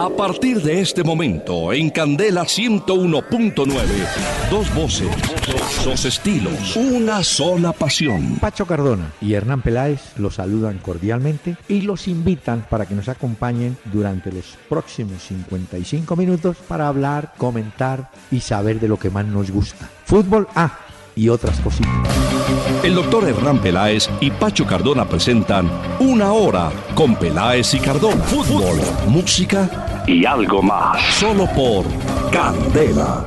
A partir de este momento, en Candela 101.9, dos voces, dos estilos, una sola pasión. Pacho Cardona y Hernán Peláez los saludan cordialmente y los invitan para que nos acompañen durante los próximos 55 minutos para hablar, comentar y saber de lo que más nos gusta. Fútbol y otras cositas. El doctor Hernán Peláez y Pacho Cardona presentan Una Hora con Peláez y Cardona. Fútbol, música y algo más. Solo por Candela.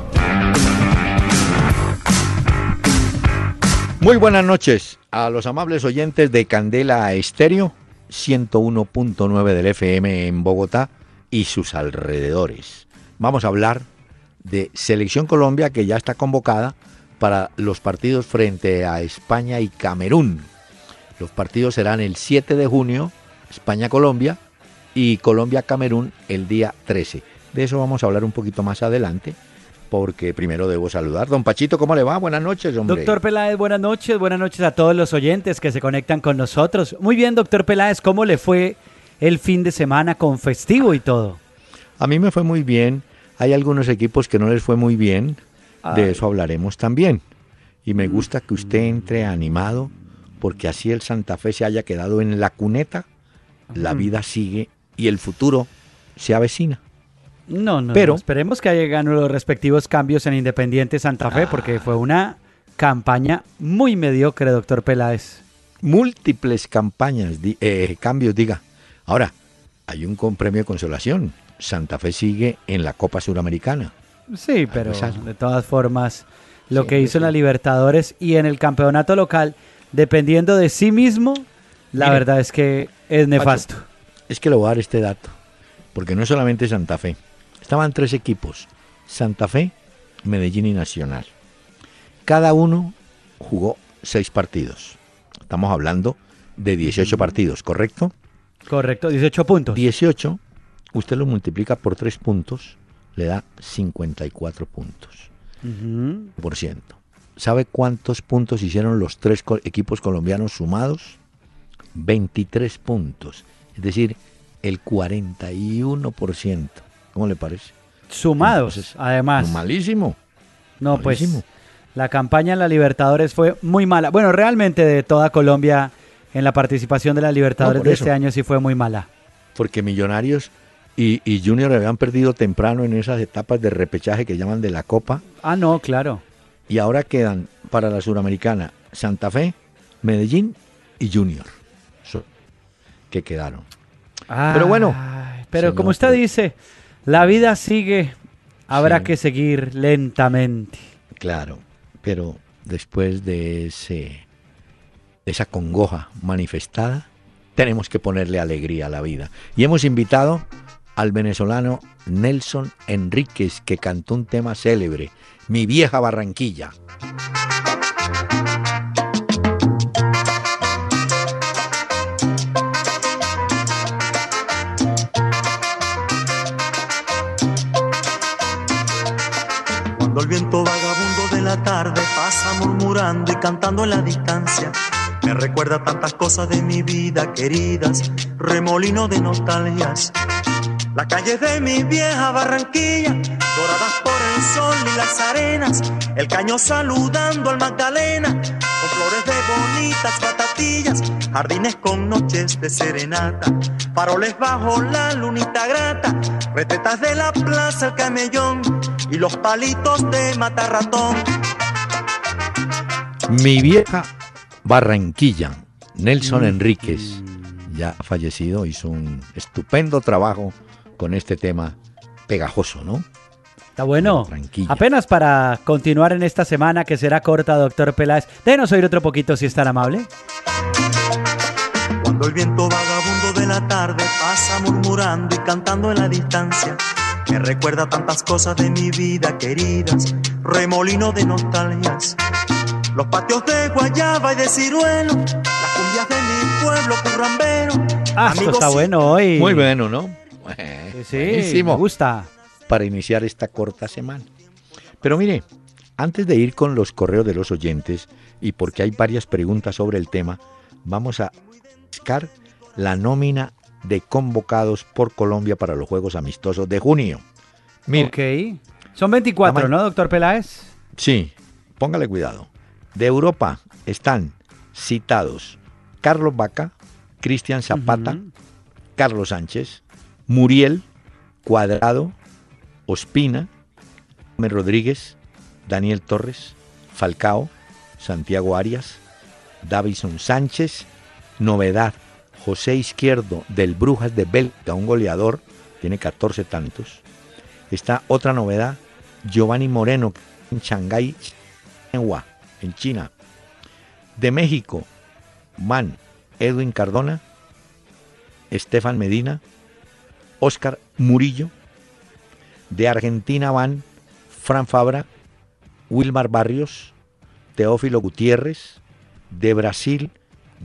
Muy buenas noches a los amables oyentes de Candela Estéreo 101.9 del FM en Bogotá y sus alrededores. Vamos a hablar de Selección Colombia, que ya está convocada para los partidos frente a España y Camerún. Los partidos serán el 7 de junio, España-Colombia, y Colombia-Camerún el día 13. De eso vamos a hablar un poquito más adelante, porque primero debo saludar. Don Pachito, ¿cómo le va? Buenas noches, hombre. Doctor Peláez, buenas noches a todos los oyentes que se conectan con nosotros. Muy bien, doctor Peláez, ¿cómo le fue el fin de semana con festivo y todo? A mí me fue muy bien. Hay algunos equipos que no les fue muy bien. De eso hablaremos también. Y me gusta que usted entre animado, porque así el Santa Fe se haya quedado en la cuneta, la vida sigue y el futuro se avecina. Pero esperemos que hayan los respectivos cambios en Independiente Santa Fe, porque fue una campaña muy mediocre, doctor Peláez. Múltiples campañas, cambios, diga. Ahora, hay un premio de consolación. Santa Fe sigue en la Copa Suramericana. Sí, pero de todas formas, lo que hizo en la Libertadores y en el campeonato local, dependiendo de sí mismo, la verdad es que es nefasto. Pacho, es que le voy a dar este dato, porque no es solamente Santa Fe. Estaban tres equipos, Santa Fe, Medellín y Nacional. Cada uno jugó 6 partidos. Estamos hablando de 18 partidos, ¿correcto? Correcto, 18 puntos. 18, usted lo multiplica por 3 puntos, le da 54 puntos. ¿Sabe cuántos puntos hicieron los tres equipos colombianos sumados? 23 puntos. Es decir, el 41%. ¿Cómo le parece? Sumados, entonces, además. Malísimo. No, malísimo. Pues la campaña en la Libertadores fue muy mala. Bueno, realmente de toda Colombia en la participación de la Libertadores de este año sí fue muy mala. Porque Millonarios y Junior habían perdido temprano en esas etapas de repechaje que llaman de la Copa. No, claro. Y ahora quedan para la Suramericana Santa Fe, Medellín y Junior, que quedaron. Pero bueno. Pero como usted dice, la vida sigue, habrá que seguir lentamente. Claro, pero después de esa congoja manifestada, tenemos que ponerle alegría a la vida. Y hemos invitado al venezolano Nelson Enríquez, que cantó un tema célebre, Mi Vieja Barranquilla. Cuando el viento vagabundo de la tarde pasa murmurando y cantando en la distancia, me recuerda tantas cosas de mi vida queridas, remolino de nostalgias. Las calles de mi vieja Barranquilla, doradas por el sol y las arenas, el caño saludando al Magdalena, con flores de bonitas batatillas, jardines con noches de serenata, faroles bajo la lunita grata, retetas de la plaza el camellón y los palitos de matarratón. Mi vieja Barranquilla, Nelson Enríquez, ya fallecido, hizo un estupendo trabajo con este tema pegajoso, ¿no? Está bueno. Apenas para continuar en esta semana que será corta, doctor Peláez. Déjenos oír otro poquito si es tan amable. Cuando el viento vagabundo de la tarde pasa murmurando y cantando en la distancia, me recuerda tantas cosas de mi vida queridas, remolino de nostalgias. Los patios de guayaba y de ciruelo, las cumbias de mi pueblo currambero. Esto está bueno hoy. Muy bueno, ¿no? Sí, buenísimo. Me gusta. Para iniciar esta corta semana. Pero mire, antes de ir con los correos de los oyentes, y porque hay varias preguntas sobre el tema, vamos a buscar la nómina de convocados por Colombia para los Juegos Amistosos de junio. Mira, ok. Son 24, ¿no, doctor Peláez? Sí, póngale cuidado. De Europa están citados Carlos Bacca, Cristian Zapata, Carlos Sánchez, Muriel, Cuadrado, Ospina, James Rodríguez, Daniel Torres, Falcao, Santiago Arias, Davinson Sánchez, novedad, José Izquierdo del Brujas de Bélgica, un goleador, tiene 14 tantos. Está otra novedad, Giovanni Moreno en Shanghai, en China. De México van Edwin Cardona, Stefan Medina, Óscar Murillo. De Argentina van Fran Fabra, Wilmar Barrios, Teófilo Gutiérrez. De Brasil,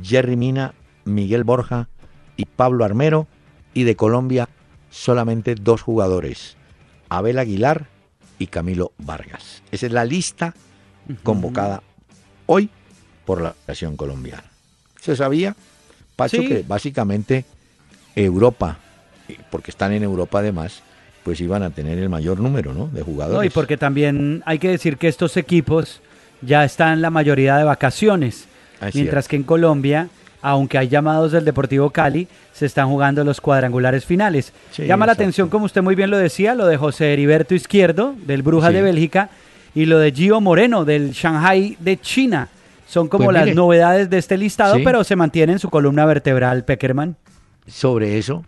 Yerry Mina, Miguel Borja y Pablo Armero. Y de Colombia, solamente dos jugadores, Abel Aguilar y Camilo Vargas. Esa es la lista convocada hoy por la Federación Colombiana. ¿Se sabía, Pacho, que básicamente Europa, porque están en Europa además, pues iban a tener el mayor número, ¿no?, de jugadores? No, y porque también hay que decir que estos equipos ya están la mayoría de vacaciones, mientras que en Colombia, aunque hay llamados del Deportivo Cali, se están jugando los cuadrangulares finales. Sí, llama la atención, como usted muy bien lo decía, lo de José Heriberto Izquierdo, del Brujas de Bélgica, y lo de Gio Moreno, del Shanghai de China. Son como las novedades de este listado, pero se mantiene en su columna vertebral, Pékerman. Sobre eso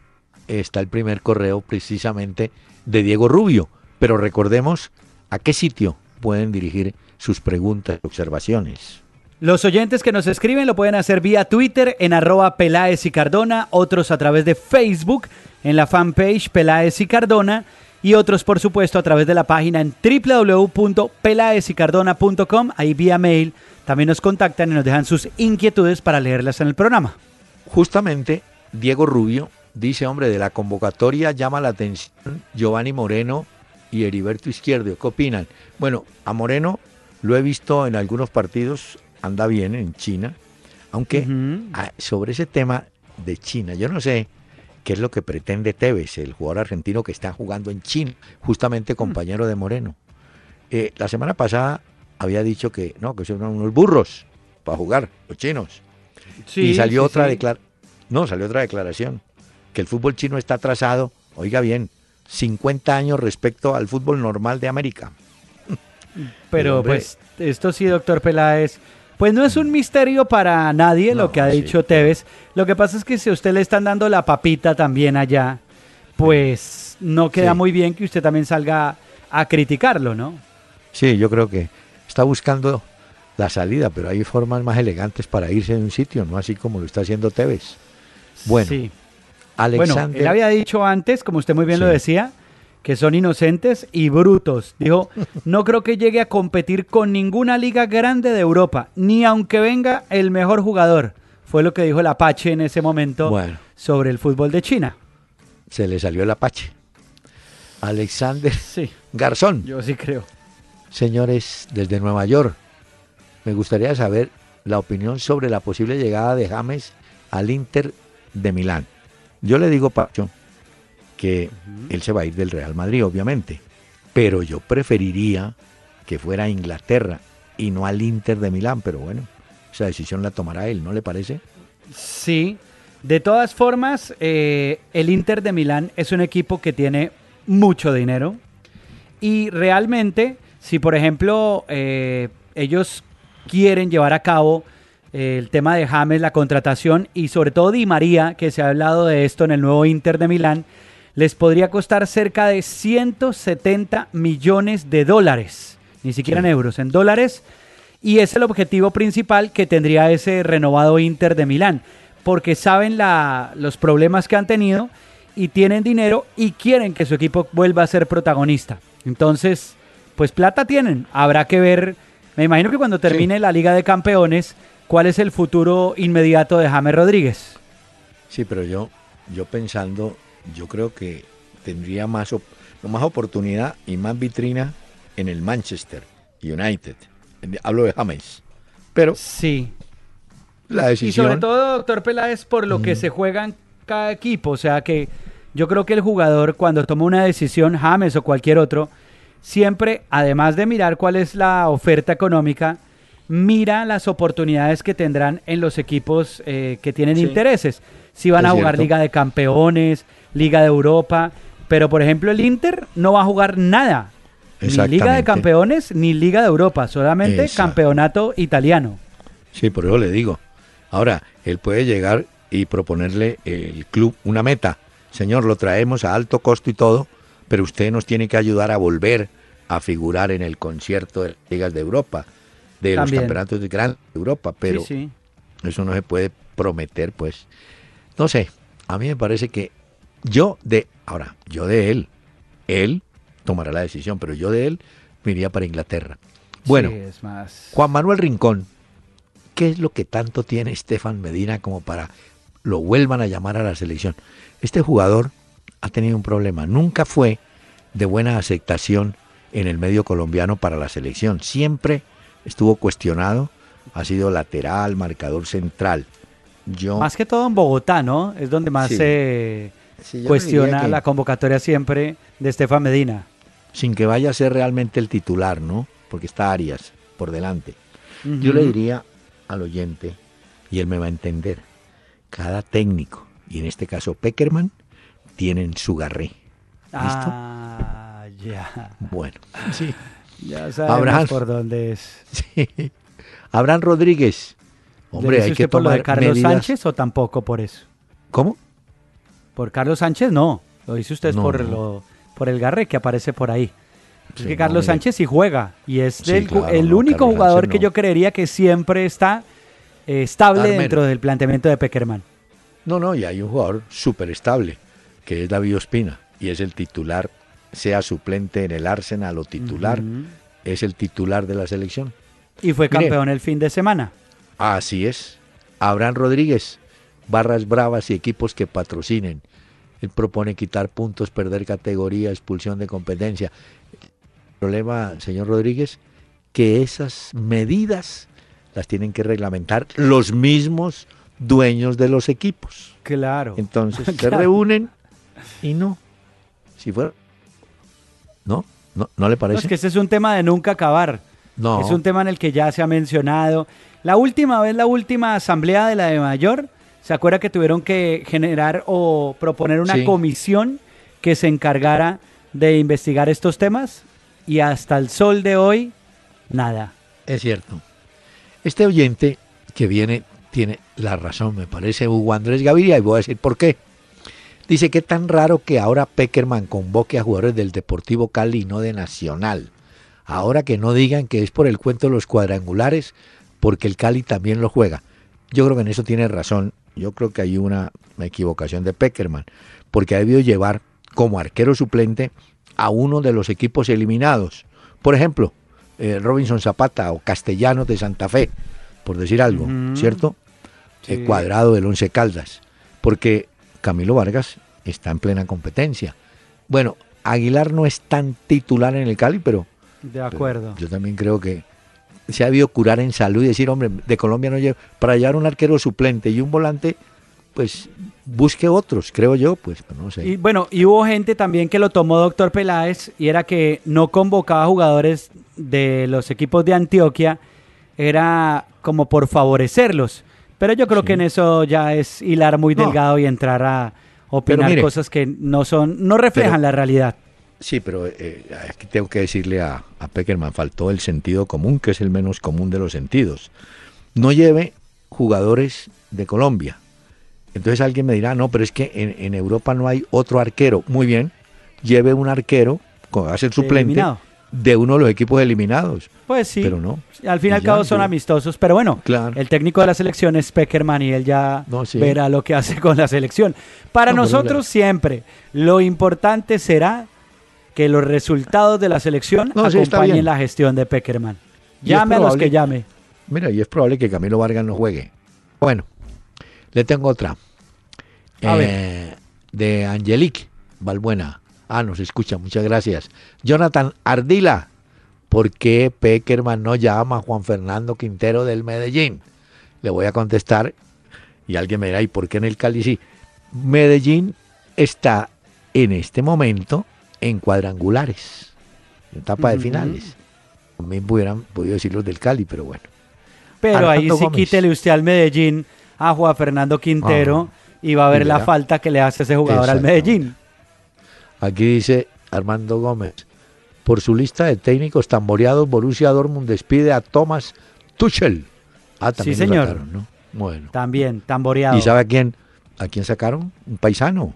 está el primer correo precisamente de Diego Rubio, pero recordemos a qué sitio pueden dirigir sus preguntas y observaciones. Los oyentes que nos escriben lo pueden hacer vía Twitter en @PeláezYCardona, otros a través de Facebook en la fanpage Peláez y Cardona y otros, por supuesto, a través de la página en www.pelaezycardona.com. Ahí vía mail también nos contactan y nos dejan sus inquietudes para leerlas en el programa. Justamente, Diego Rubio dice, hombre, de la convocatoria llama la atención Giovanni Moreno y Heriberto Izquierdo. ¿Qué opinan? Bueno, a Moreno lo he visto en algunos partidos, anda bien en China, aunque sobre ese tema de China, yo no sé qué es lo que pretende Tevez, el jugador argentino que está jugando en China, justamente compañero de Moreno. La semana pasada había dicho que no, que son unos burros para jugar, los chinos. Sí, y salió salió otra declaración, que el fútbol chino está atrasado, oiga bien, 50 años respecto al fútbol normal de América. Pero pues esto sí, doctor Peláez, pues no es un misterio para nadie lo que ha dicho Tevez. Lo que pasa es que si a usted le están dando la papita también allá, pues no queda muy bien que usted también salga a criticarlo, ¿no? Sí, yo creo que está buscando la salida, pero hay formas más elegantes para irse de un sitio, no así como lo está haciendo Tevez. Bueno, Alexander... Bueno, él había dicho antes, como usted muy bien lo decía, que son inocentes y brutos. Dijo, no creo que llegue a competir con ninguna liga grande de Europa, ni aunque venga el mejor jugador. Fue lo que dijo el Apache en ese momento sobre el fútbol de China. Se le salió el Apache. Alexander Garzón. Yo sí creo. Señores, desde Nueva York, me gustaría saber la opinión sobre la posible llegada de James al Inter de Milán. Yo le digo, Pacho, que él se va a ir del Real Madrid, obviamente, pero yo preferiría que fuera a Inglaterra y no al Inter de Milán, pero bueno, esa decisión la tomará él, ¿no le parece? Sí, de todas formas, el Inter de Milán es un equipo que tiene mucho dinero y realmente, si por ejemplo ellos quieren llevar a cabo el tema de James, la contratación y sobre todo Di María, que se ha hablado de esto en el nuevo Inter de Milán, les podría costar cerca de 170 millones de dólares, ni siquiera en euros, en dólares, y es el objetivo principal que tendría ese renovado Inter de Milán, porque saben los problemas que han tenido y tienen dinero y quieren que su equipo vuelva a ser protagonista. Entonces, pues plata tienen, habrá que ver, me imagino que cuando termine la Liga de Campeones, ¿cuál es el futuro inmediato de James Rodríguez? Sí, pero yo pensando... Yo creo que tendría más oportunidad y más vitrina en el Manchester United. Hablo de James. Pero la decisión... Y sobre todo, doctor Peláez, por lo que se juegan cada equipo, o sea que yo creo que el jugador cuando toma una decisión, James o cualquier otro, siempre, además de mirar cuál es la oferta económica, mira las oportunidades que tendrán en los equipos que tienen intereses. Si van a jugar Liga de Campeones, Liga de Europa, pero por ejemplo el Inter no va a jugar nada, ni Liga de Campeones ni Liga de Europa, solamente campeonato italiano. Sí, por eso le digo. Ahora, él puede llegar y proponerle el club una meta. Señor, lo traemos a alto costo y todo, pero usted nos tiene que ayudar a volver a figurar en el concierto de las ligas de Europa, de los campeonatos de Gran Europa, pero eso no se puede prometer, pues. No sé, a mí me parece que yo de él, él tomará la decisión, pero yo de él me iría para Inglaterra. Bueno, es más... Juan Manuel Rincón, ¿qué es lo que tanto tiene Stefan Medina como para lo vuelvan a llamar a la selección? Este jugador ha tenido un problema. Nunca fue de buena aceptación en el medio colombiano para la selección. Siempre estuvo cuestionado. Ha sido lateral, marcador central. Más que todo en Bogotá, ¿no? Es donde más se cuestiona la convocatoria siempre de Stefan Medina. Sin que vaya a ser realmente el titular, ¿no? Porque está Arias por delante. Uh-huh. Yo le diría al oyente, y él me va a entender, cada técnico, y en este caso Pékerman, tienen su garré. ¿Listo? Ah, ya. Bueno, sí. Ya sabemos por dónde es. Sí. Abraham Rodríguez. Hombre, hay que tomar por lo de Carlos medidas. Sánchez o tampoco por eso? ¿Cómo? Por Carlos Sánchez no. Lo dice usted por el garré que aparece por ahí. Es que Carlos Sánchez sí juega y es el único jugador que yo creería que siempre está estable dentro del planteamiento de Pékerman. No, y hay un jugador súper estable que es David Ospina y es el titular, sea suplente en el Arsenal o titular, es el titular de la selección. Y fue campeón el fin de semana. Así es. Abraham Rodríguez, barras bravas y equipos que patrocinen. Él propone quitar puntos, perder categoría, expulsión de competencia. Problema, señor Rodríguez, que esas medidas las tienen que reglamentar los mismos dueños de los equipos. Claro. Entonces se reúnen y no. Si fuera... ¿No le parece? No, es que ese es un tema de nunca acabar. No. Es un tema en el que ya se ha mencionado. La última asamblea de la de Mayor, ¿se acuerda que tuvieron que generar o proponer una comisión que se encargara de investigar estos temas? Y hasta el sol de hoy, nada. Es cierto. Este oyente que viene tiene la razón, me parece, Hugo Andrés Gaviria, y voy a decir por qué. Dice que es tan raro que ahora Pékerman convoque a jugadores del Deportivo Cali, no de Nacional. Ahora que no digan que es por el cuento de los cuadrangulares, porque el Cali también lo juega. Yo creo que en eso tiene razón. Yo creo que hay una equivocación de Pékerman, porque ha debido llevar como arquero suplente a uno de los equipos eliminados, por ejemplo, Robinson Zapata o Castellanos de Santa Fe, por decir algo, ¿cierto? Sí. Cuadrado del Once Caldas, porque Camilo Vargas está en plena competencia. Bueno, Aguilar no es tan titular en el Cali, pero... De acuerdo. Pero yo también creo que se ha debido curar en salud y decir, hombre, de Colombia no llevo, para llevar un arquero suplente y un volante... pues busque otros, creo yo, pues no sé. Y bueno, y hubo gente también que lo tomó doctor Peláez y era que no convocaba jugadores de los equipos de Antioquia, era como por favorecerlos, pero yo creo que en eso ya es hilar muy delgado y entrar a opinar cosas que no reflejan la realidad. Sí, pero aquí tengo que decirle a Pékerman, faltó el sentido común, que es el menos común de los sentidos. No lleve jugadores de Colombia. Entonces alguien me dirá, no, pero es que en Europa no hay otro arquero. Muy bien, lleve un arquero, va a ser suplente de uno de los equipos eliminados. Pues sí, pero no. Al fin y al cabo son amistosos, pero bueno, el técnico de la selección es Pékerman y él ya verá lo que hace con la selección. Para nosotros siempre, lo importante será que los resultados de la selección acompañen la gestión de Pékerman. Llame a los que llame. Mira, y es probable que Camilo Vargas no juegue. Bueno. Le tengo otra, de Angelique Valbuena. Nos escucha, muchas gracias. Jonathan Ardila, ¿por qué Pékerman no llama a Juan Fernando Quintero del Medellín? Le voy a contestar y alguien me dirá, ¿y por qué en el Cali sí? Medellín está en este momento en cuadrangulares, en etapa de finales. También hubieran podido decir los del Cali, pero bueno. Pero Armando ahí sí Gómez. Quítele usted al Medellín a Juan Fernando Quintero y va a ver la falta que le hace ese jugador al Medellín. Aquí dice Armando Gómez, por su lista de técnicos tamboreados, Borussia Dortmund despide a Thomas Tuchel. Ah, también sí, señor. Lo sacaron, ¿no? Bueno. También, tamboreado. ¿Y sabe a quién? ¿A quién sacaron? Un paisano,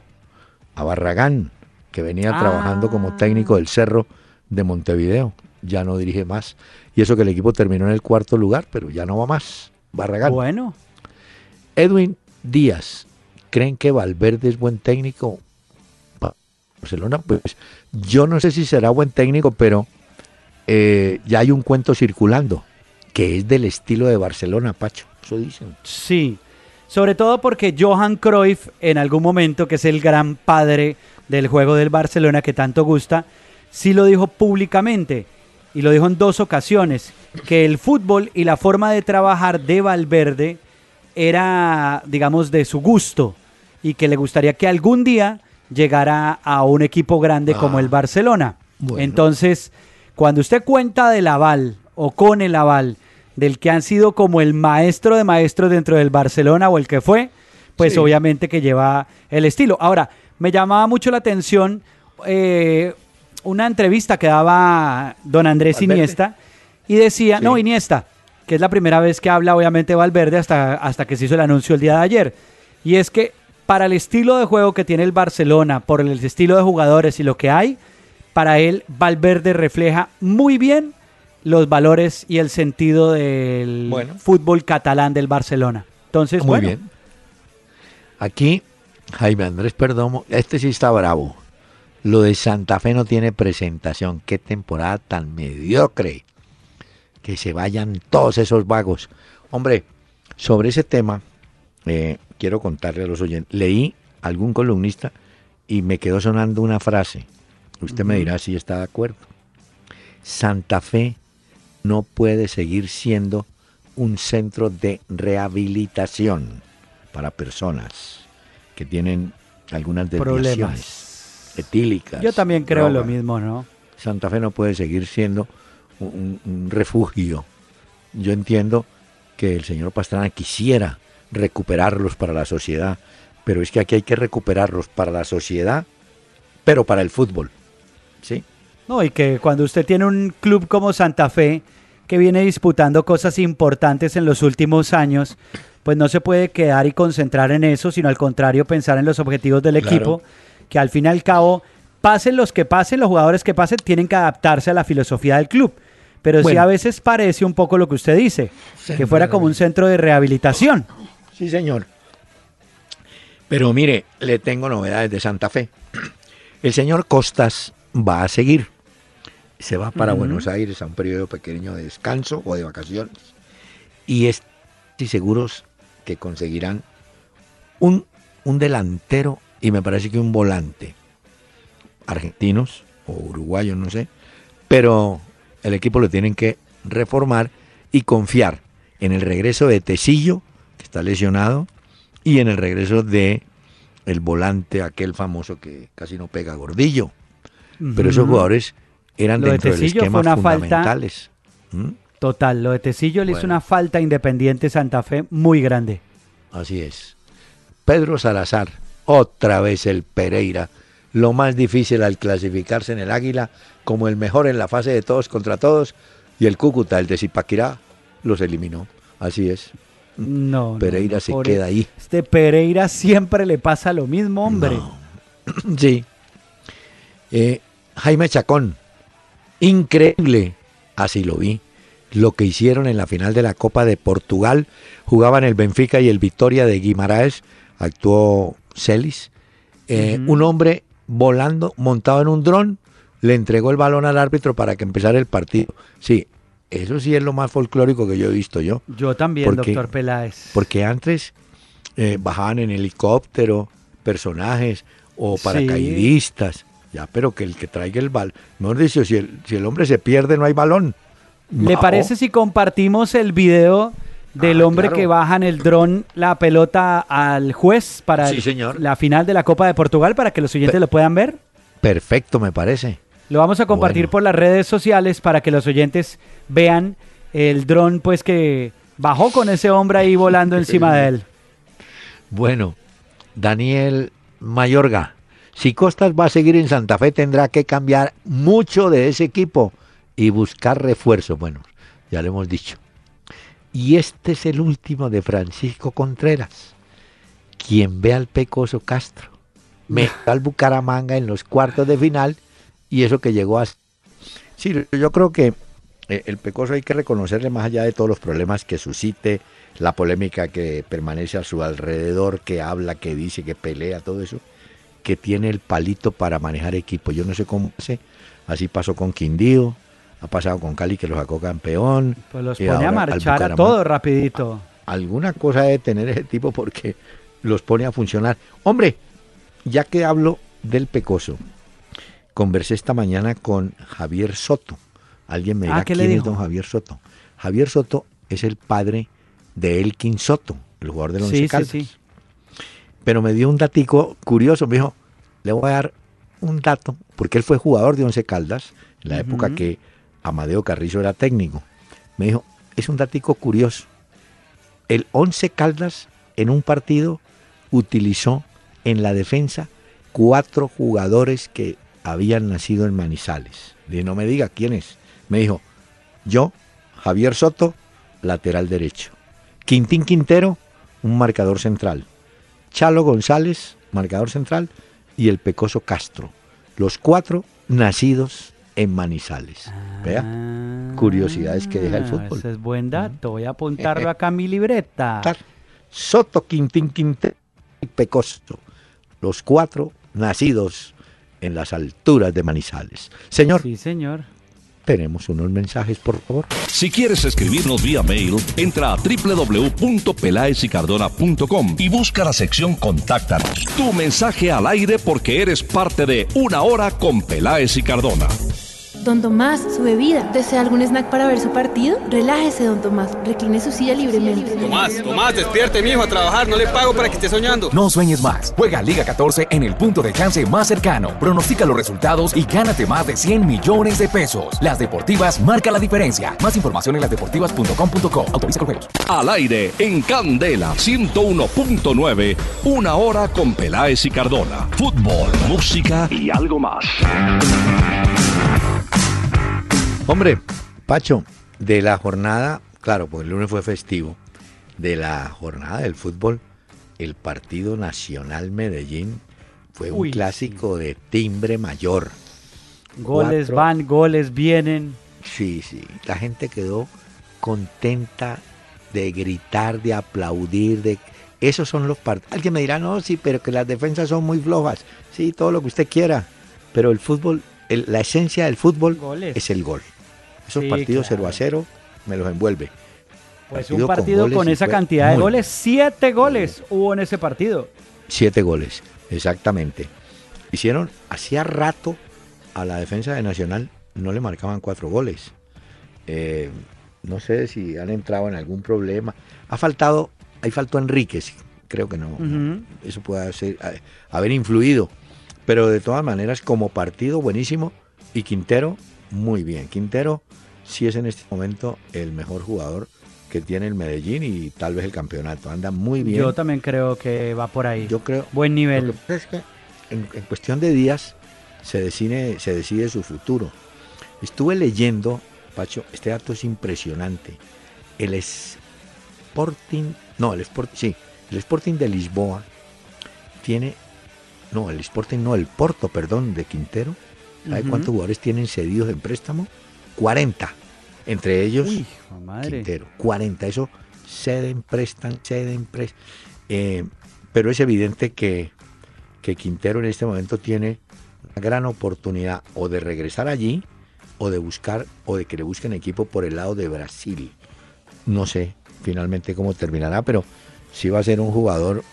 a Barragán, que venía trabajando como técnico del Cerro de Montevideo. Ya no dirige más. Y eso que el equipo terminó en el cuarto lugar, pero ya no va más. Barragán. Bueno. Edwin Díaz, ¿creen que Valverde es buen técnico para Barcelona? Pues yo no sé si será buen técnico, pero ya hay un cuento circulando, que es del estilo de Barcelona, Pacho. Eso dicen. Sí. Sobre todo porque Johan Cruyff, en algún momento, que es el gran padre del juego del Barcelona que tanto gusta, sí lo dijo públicamente, y lo dijo en dos ocasiones, que el fútbol y la forma de trabajar de Valverde era, digamos, de su gusto, y que le gustaría que algún día llegara a un equipo grande como el Barcelona. Bueno. Entonces, cuando usted cuenta del aval, o con el aval, del que han sido como el maestro de maestros dentro del Barcelona, o el que fue, pues sí, obviamente que lleva el estilo. Ahora, me llamaba mucho la atención una entrevista que daba don Andrés Valverde. Iniesta, y decía, no, Iniesta, que es la primera vez que habla obviamente Valverde hasta que se hizo el anuncio el día de ayer, y es que para el estilo de juego que tiene el Barcelona, por el estilo de jugadores y lo que hay, para él Valverde refleja muy bien los valores y el sentido del fútbol catalán del Barcelona. Entonces, muy bien. Aquí, Jaime Andrés Perdomo, este sí está bravo. Lo de Santa Fe no tiene presentación. Qué temporada tan mediocre. Que se vayan todos esos vagos. Hombre, sobre ese tema, quiero contarle a los oyentes. Leí algún columnista y me quedó sonando una frase. Usted me dirá si está de acuerdo. Santa Fe no puede seguir siendo un centro de rehabilitación para personas que tienen algunas desviaciones etílicas. Yo también creo lo mismo, ¿no? Santa Fe no puede seguir siendo un refugio. Yo entiendo que el señor Pastrana quisiera recuperarlos para la sociedad, pero es que aquí hay que recuperarlos para la sociedad, pero para el fútbol, ¿sí? No, y que cuando usted tiene un club como Santa Fe, que viene disputando cosas importantes en los últimos años, pues no se puede quedar y concentrar en eso, sino al contrario, pensar en los objetivos del equipo, que al fin y al cabo, pasen los que pasen, los jugadores que pasen, tienen que adaptarse a la filosofía del club. Pero sí a veces parece un poco lo que usted dice, que fuera como un centro de rehabilitación. Sí, señor. Pero mire, le tengo novedades de Santa Fe. El señor Costas va a seguir. Se va para Buenos Aires a un periodo pequeño de descanso o de vacaciones. Y estoy seguros que conseguirán un delantero y me parece que un volante. Argentinos o uruguayos, no sé. Pero el equipo lo tienen que reformar y confiar en el regreso de Tecillo, que está lesionado, y en el regreso de el volante, aquel famoso que casi no pega, Gordillo. Pero esos jugadores eran dentro del esquema fundamentales. Total, lo de Tecillo le hizo una falta a Independiente Santa Fe muy grande. Así es. Pedro Salazar, otra vez el Pereira, lo más difícil al clasificarse en el Águila como el mejor en la fase de todos contra todos, y el Cúcuta, el de Zipaquirá, los eliminó. Así es. No, Pereira se queda ahí. Este Pereira siempre le pasa lo mismo, hombre. No. Sí. Jaime Chacón, increíble, así lo vi, lo que hicieron en la final de la Copa de Portugal. Jugaban el Benfica y el Vitória de Guimarães, actuó Celis, un hombre volando, montado en un dron, le entregó el balón al árbitro para que empezara el partido. Sí, eso sí es lo más folclórico que yo he visto yo. Yo también, doctor Peláez. Porque antes bajaban en helicóptero personajes o paracaidistas. Sí. Ya, pero que el que traiga el balón. Mejor dicho, si el hombre se pierde, no hay balón. ¿Le parece si compartimos el video del hombre claro. que baja en el dron la pelota al juez para sí, señor. La final de la Copa de Portugal, para que los oyentes lo puedan ver. Perfecto, me parece. Lo vamos a compartir por las redes sociales para que los oyentes vean el dron, pues, que bajó con ese hombre ahí volando encima de él. Bueno, Daniel Mayorga, si Costas va a seguir en Santa Fe, tendrá que cambiar mucho de ese equipo y buscar refuerzo. Bueno, ya lo hemos dicho. Y este es el último de Francisco Contreras. Quien ve al Pecoso Castro, metió al Bucaramanga en los cuartos de final, y eso que llegó a... Sí, yo creo que el Pecoso hay que reconocerle, más allá de todos los problemas que suscite, la polémica que permanece a su alrededor, que habla, que dice, que pelea, todo eso, que tiene el palito para manejar equipo. Yo no sé cómo hace. Así pasó con Quindío, ha pasado con Cali, que lo sacó campeón. Pues los pone a marchar a todos rapidito. Alguna cosa debe tener ese tipo, porque los pone a funcionar. Hombre, ya que hablo del Pecoso, conversé esta mañana con Javier Soto. Alguien me dirá, ¿quién le dijo? Es don Javier Soto. Javier Soto es el padre de Elkin Soto, el jugador del Once Caldas. Sí. Pero me dio un datico curioso, me dijo, le voy a dar un dato, porque él fue jugador de Once Caldas, en la época que Amadeo Carrizo era técnico. Me dijo, es un datico curioso. El Once Caldas en un partido utilizó en la defensa 4 jugadores que habían nacido en Manizales. Le dije, no me diga, ¿quién es? Me dijo, yo, Javier Soto, lateral derecho. Quintín Quintero, un marcador central. Chalo González, marcador central, y el Pecoso Castro. Los 4 nacidos en Manizales. Vea, curiosidades que deja el fútbol. Ese es buen dato, voy a apuntarlo acá a mi libreta. Soto, Quintín Quintero y Pecoso. Los 4 nacidos en las alturas de Manizales. Señor. Sí, señor. Tenemos unos mensajes, por favor. Si quieres escribirnos vía mail, entra a www.pelaezicardona.com y busca la sección Contáctanos. Tu mensaje al aire, porque eres parte de Una Hora con Peláez y Cardona. Don Tomás, su bebida. ¿Desea algún snack para ver su partido? Relájese, don Tomás. Recline su silla libremente. Tomás, despierte, mijo, a trabajar. No le pago para que esté soñando. No sueñes más. Juega Liga 14 en el punto de chance más cercano. Pronostica los resultados y gánate más de 100 millones de pesos. Las Deportivas marca la diferencia. Más información en lasdeportivas.com.co. Autoriza con juegos. Al aire, en Candela 101.9. Una Hora con Peláez y Cardona. Fútbol, música y algo más. Hombre, Pacho, de la jornada, claro, porque el lunes fue festivo, de la jornada del fútbol, el partido Nacional Medellín fue un clásico de timbre mayor. Goles van, goles vienen. Sí, la gente quedó contenta de gritar, de aplaudir, de... Esos son los partidos. Alguien me dirá, no, sí, pero que las defensas son muy flojas. Sí, todo lo que usted quiera, pero el fútbol, la esencia del fútbol es el gol. Esos partidos 0-0 me los envuelve. Pues partido un partido con esa cantidad de goles, 7 goles hubo en ese partido. 7 goles, exactamente. Hicieron, hacía rato a la defensa de Nacional no le marcaban 4 goles. No sé si han entrado en algún problema. Ahí faltó Enríquez, creo que no. Eso puede haber influido. Pero de todas maneras, como partido, buenísimo. Y Quintero, muy bien. Quintero sí es en este momento el mejor jugador que tiene el Medellín y tal vez el campeonato. Anda muy bien. Yo también creo que va por ahí. Yo creo. Buen nivel. Es que en cuestión de días se decide su futuro. Estuve leyendo, Pacho, este dato es impresionante. El Sporting de Lisboa tiene... No, el Sporting no, el Porto, perdón, de Quintero. ¿Sabe cuántos jugadores tienen cedidos en préstamo? 40. Entre ellos, Quintero. 40. Eso ceden, prestan. Pero es evidente que Quintero en este momento tiene una gran oportunidad o de regresar allí o de buscar o de que le busquen equipo por el lado de Brasil. No sé finalmente cómo terminará, pero sí va a ser un jugador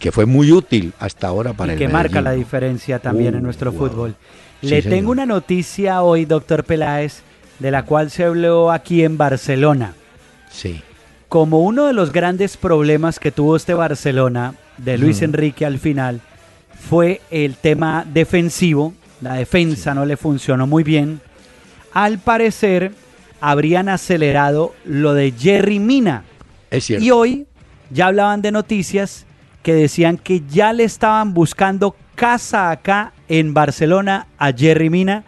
que fue muy útil hasta ahora para el Medellín. Y que marca la diferencia también en nuestro fútbol. Le tengo una noticia hoy, doctor Peláez, de la cual se habló aquí en Barcelona. Sí. como uno de los grandes problemas que tuvo este Barcelona de Luis Enrique al final fue el tema defensivo, la defensa no le funcionó muy bien, al parecer habrían acelerado lo de Yerry Mina. Es cierto. Y hoy ya hablaban de noticias que decían que ya le estaban buscando casa acá en Barcelona a Yerry Mina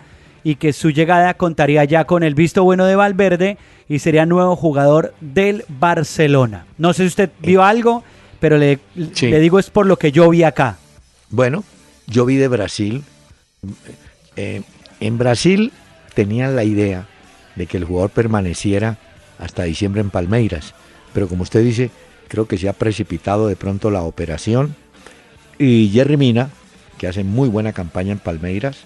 y que su llegada contaría ya con el visto bueno de Valverde y sería nuevo jugador del Barcelona. No sé si usted vio algo, pero le digo es por lo que yo vi acá. Bueno, yo vi de Brasil. En Brasil tenían la idea de que el jugador permaneciera hasta diciembre en Palmeiras, pero como usted dice, creo que se ha precipitado de pronto la operación y Yerry Mina, que hace muy buena campaña en Palmeiras,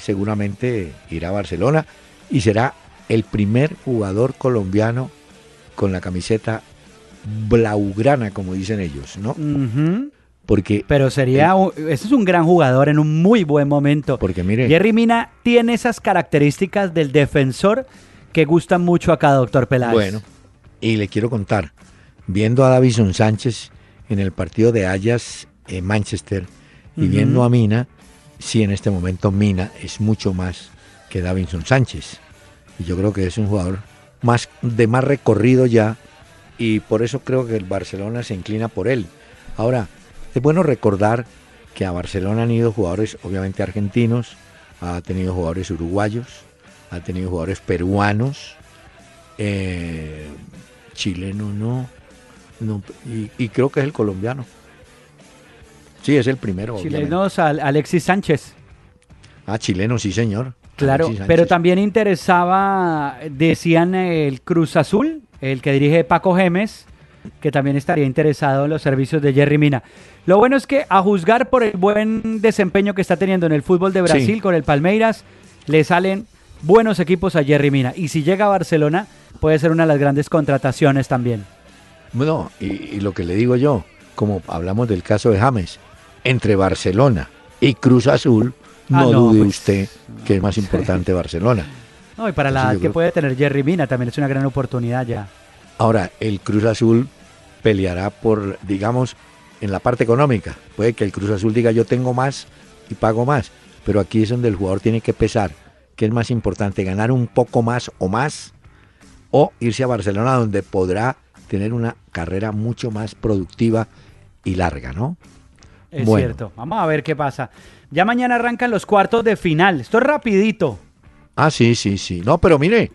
seguramente irá a Barcelona y será el primer jugador colombiano con la camiseta blaugrana, como dicen ellos, ¿no? Uh-huh. Porque pero sería, ese es un gran jugador en un muy buen momento. Porque mire, Yerry Mina tiene esas características del defensor que gustan mucho acá, doctor Peláez. Bueno, y le quiero contar, viendo a Davinson Sánchez en el partido de Ajax en Manchester y viendo a Mina, sí, en este momento Mina es mucho más que Davinson Sánchez. Y yo creo que es un jugador más de más recorrido ya y por eso creo que el Barcelona se inclina por él. Ahora, es bueno recordar que a Barcelona han ido jugadores obviamente argentinos, ha tenido jugadores uruguayos, ha tenido jugadores peruanos, chileno no y creo que es el colombiano. Sí, es el primero. Chilenos, obviamente. Alexis Sánchez. Ah, chileno, sí señor. Claro, pero también interesaba, decían el Cruz Azul, el que dirige Paco Gémez, que también estaría interesado en los servicios de Yerry Mina. Lo bueno es que a juzgar por el buen desempeño que está teniendo en el fútbol de Brasil con el Palmeiras, le salen buenos equipos a Yerry Mina. Y si llega a Barcelona, puede ser una de las grandes contrataciones también. Bueno, y lo que le digo yo, como hablamos del caso de James, entre Barcelona y Cruz Azul, no dude usted que es más importante Barcelona. No, y para entonces, la edad que puede tener Yerry Mina, también es una gran oportunidad ya. Ahora, el Cruz Azul peleará por, digamos, en la parte económica. Puede que el Cruz Azul diga yo tengo más y pago más, pero aquí es donde el jugador tiene que pesar. ¿Qué es más importante? ¿Ganar un poco más o irse a Barcelona donde podrá tener una carrera mucho más productiva y larga, ¿no? Es cierto. Vamos a ver qué pasa. Ya mañana arrancan los cuartos de final. Esto es rapidito. Ah, sí. No, pero mire,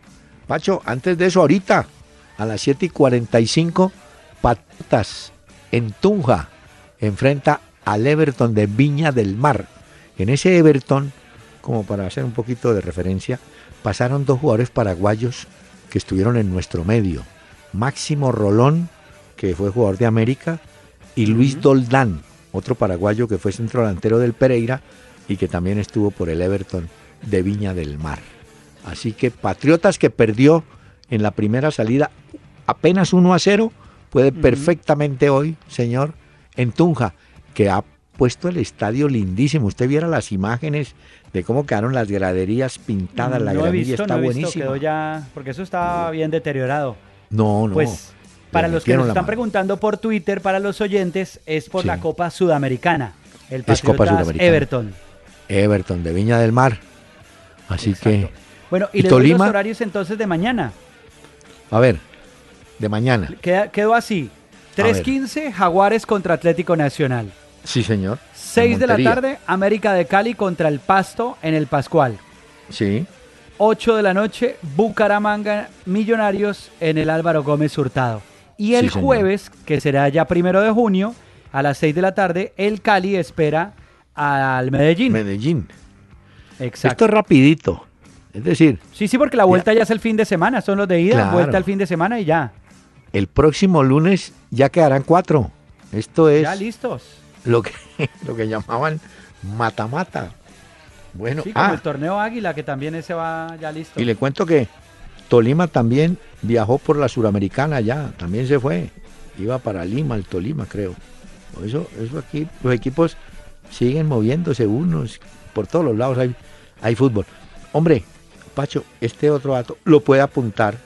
Pacho, antes de eso ahorita, a las 7:45, Patriotas en Tunja enfrenta al Everton de Viña del Mar. En ese Everton, como para hacer un poquito de referencia, pasaron dos jugadores paraguayos que estuvieron en nuestro medio. Máximo Rolón, que fue jugador de América, y Luis Doldán, otro paraguayo que fue centrodelantero del Pereira y que también estuvo por el Everton de Viña del Mar. Así que Patriotas, que perdió en la primera salida apenas 1-0, puede perfectamente hoy, señor, en Tunja, que ha puesto el estadio lindísimo. Usted viera las imágenes de cómo quedaron las graderías pintadas, la gramilla está buenísima. Quedó ya, porque eso está bien deteriorado. No. Pues para los que nos están preguntando por Twitter, para los oyentes, es por la Copa Sudamericana. El Patriotas Everton de Viña del Mar. Así que bueno, y les doy los horarios entonces de mañana. A ver, de mañana. Quedó así, 3:15, Jaguares contra Atlético Nacional. Sí, señor. 6 de la tarde, América de Cali contra el Pasto en el Pascual. Sí. 8 de la noche, Bucaramanga, Millonarios en el Álvaro Gómez Hurtado. Y el jueves, que será ya 1 de junio, a las 6 de la tarde, el Cali espera al Medellín. Exacto. Esto es rapidito. Es decir... Sí, porque la vuelta ya es el fin de semana, son los de ida, vuelta al fin de semana y ya. El próximo lunes ya quedarán 4. Esto es... Ya listos. Lo que llamaban mata-mata. Bueno, sí, como el torneo Águila, que también ese va ya listo. Y le cuento que Tolima también viajó por la Suramericana ya, también se fue. Iba para Lima, el Tolima, creo. Por eso aquí los equipos siguen moviéndose unos, por todos los lados hay fútbol. Hombre, Pacho, este otro dato lo puede apuntar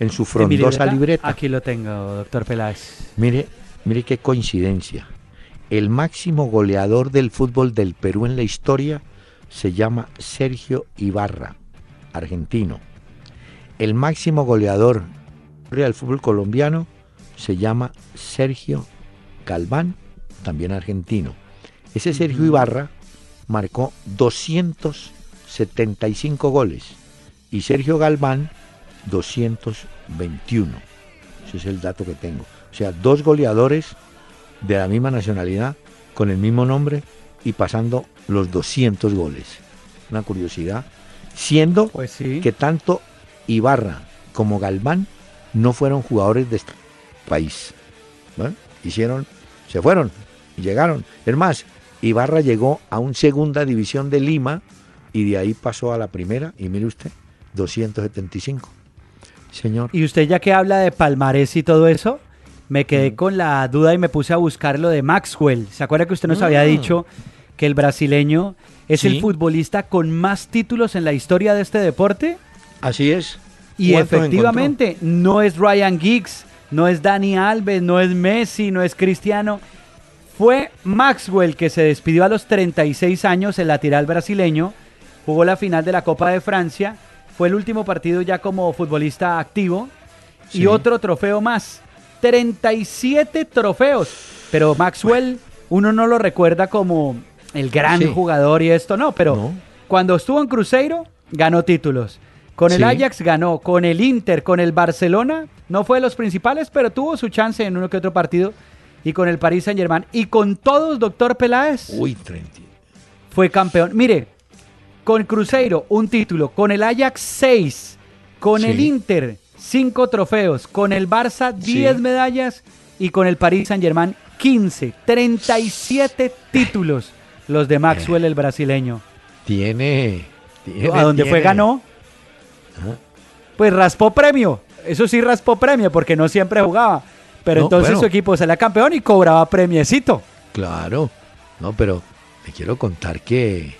en su frondosa libreta. Aquí lo tengo, doctor Peláez. Mire, mire qué coincidencia. El máximo goleador del fútbol del Perú en la historia se llama Sergio Ibarra, argentino. El máximo goleador del fútbol colombiano se llama Sergio Galván, también argentino. Ese Sergio Ibarra marcó 275 goles y Sergio Galván 221. Ese es el dato que tengo. O sea, dos goleadores de la misma nacionalidad, con el mismo nombre y pasando los 200 goles. Una curiosidad, siendo pues sí, que tanto Ibarra como Galván no fueron jugadores de este país. ¿Vale? Hicieron, se fueron, llegaron. Es más, Ibarra llegó a un segunda división de Lima y de ahí pasó a la primera, y mire usted, 275. Señor. Y usted, ya que habla de palmarés y todo eso, me quedé con la duda y me puse a buscar lo de Maxwell. ¿Se acuerda que usted nos había dicho que el brasileño es el futbolista con más títulos en la historia de este deporte? Así es. Y efectivamente, no es Ryan Giggs, no es Dani Alves, no es Messi, no es Cristiano. Fue Maxwell, que se despidió a los 36 años, el lateral brasileño. Jugó la final de la Copa de Francia. Fue el último partido ya como futbolista activo. Sí. Y otro trofeo más. 37 trofeos, pero Maxwell, uno no lo recuerda como el gran jugador y esto, no, pero cuando estuvo en Cruzeiro, ganó títulos, con el Ajax ganó, con el Inter, con el Barcelona, no fue de los principales, pero tuvo su chance en uno que otro partido, y con el Paris Saint-Germain, y con todos, doctor Peláez, fue campeón. Mire, con Cruzeiro, un título, con el Ajax, 6, con el Inter, 5 trofeos, con el Barça 10 medallas y con el Paris Saint-Germain 15, 37 títulos los de Maxwell, el brasileño. ¿A dónde fue ganó? Pues raspó premio, eso sí, raspó premio porque no siempre jugaba, pero entonces su equipo salía campeón y cobraba premiecito. Claro, no, pero te quiero contar que...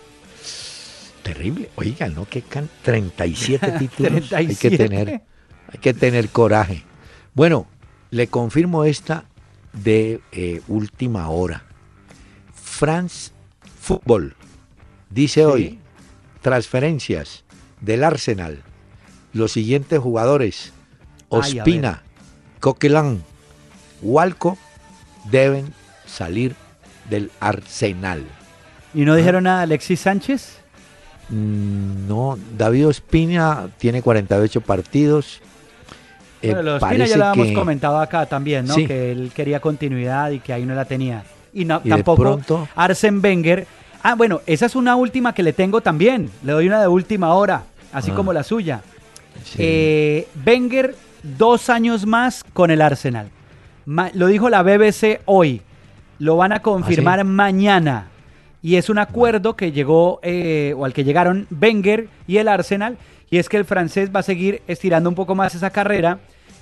terrible, oiga, ¿no? Que 37 títulos 37. Hay que tener... hay que tener coraje. Bueno, le confirmo esta de última hora. France Football dice hoy, transferencias del Arsenal, los siguientes jugadores, Ospina, Coquelin, Walcott, deben salir del Arsenal. ¿Y no dijeron nada a Alexis Sánchez? No, David Ospina tiene 48 partidos. Pero lo de Ospina ya lo habíamos comentado acá también, ¿no? Sí. Que él quería continuidad y que ahí no la tenía. Y, no, y tampoco pronto... Arsène Wenger. Ah, bueno, esa es una última que le tengo también. Le doy una de última hora, así como la suya. Sí. Wenger, 2 años más con el Arsenal. Lo dijo la BBC hoy. Lo van a confirmar mañana. Y es un acuerdo que llegó, o al que llegaron Wenger y el Arsenal, y es que el francés va a seguir estirando un poco más esa carrera,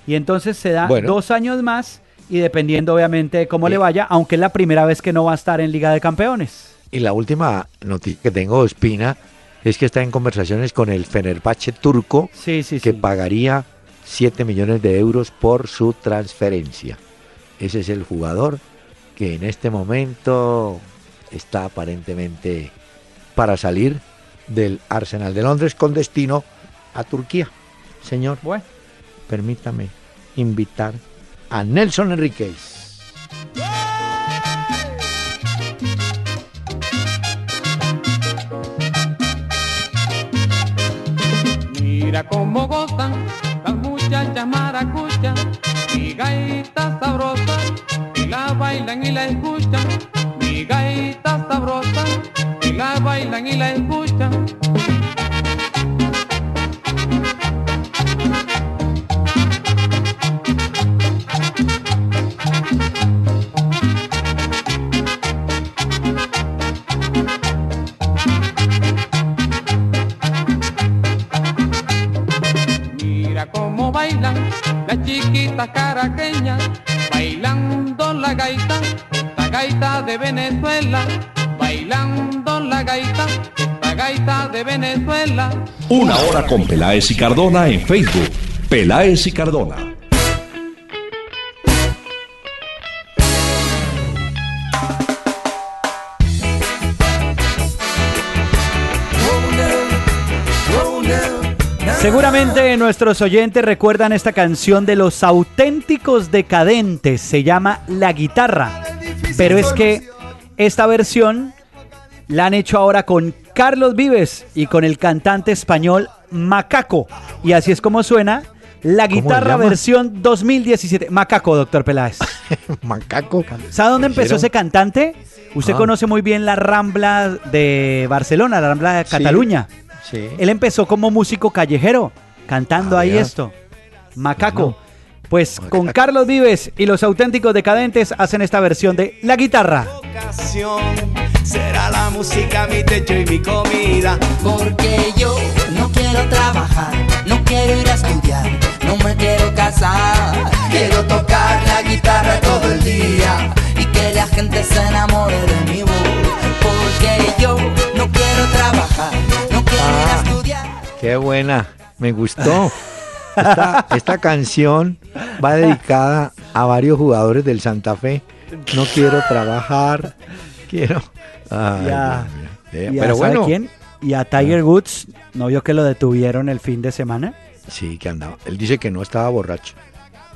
y entonces se da 2 años más, y dependiendo obviamente de cómo le vaya, aunque es la primera vez que no va a estar en Liga de Campeones. Y la última noticia que tengo, Ospina, es que está en conversaciones con el Fenerbahce turco, que pagaría 7 millones de euros por su transferencia. Ese es el jugador que en este momento está aparentemente para salir del Arsenal de Londres con destino a Turquía. Señor, bueno, permítame invitar a Nelson Enríquez. Mira cómo gozan las muchachas maracuchas y gaitas sabrosas, y la bailan y la escuchan. Mi gaita sabrosa, y la bailan y la escuchan. Mira cómo bailan las chiquitas caraqueñas, bailando la gaita. Gaita de Venezuela, bailando la gaita de Venezuela. Una hora con Peláez y Cardona en Facebook. Peláez y Cardona. Seguramente nuestros oyentes recuerdan esta canción de Los Auténticos Decadentes, se llama La Guitarra, pero es que esta versión la han hecho ahora con Carlos Vives y con el cantante español Macaco, y así es como suena La Guitarra versión 2017. Macaco, doctor Peláez. Macaco. ¿Sabe dónde empezó ese cantante? Usted conoce muy bien la Rambla de Barcelona, la Rambla de Cataluña. Sí. Él empezó como músico callejero, cantando ahí esto. Macaco. Pues Macaco. Con Carlos Vives y Los Auténticos Decadentes hacen esta versión de La Guitarra. Será la música mi techo y mi comida. Porque yo no quiero trabajar, no quiero ir a estudiar, no me quiero casar. Quiero tocar la guitarra todo el día y que la gente se enamore de mi voz. Porque yo no quiero trabajar, no quiero ir a estudiar. Qué buena, me gustó. Esta canción va dedicada a varios jugadores del Santa Fe. No quiero trabajar, quiero... Ay, y a, pero ¿sabe bueno quién? Y a Tiger Woods, ¿no vio que lo detuvieron el fin de semana? Sí, que andaba. Él dice que no estaba borracho.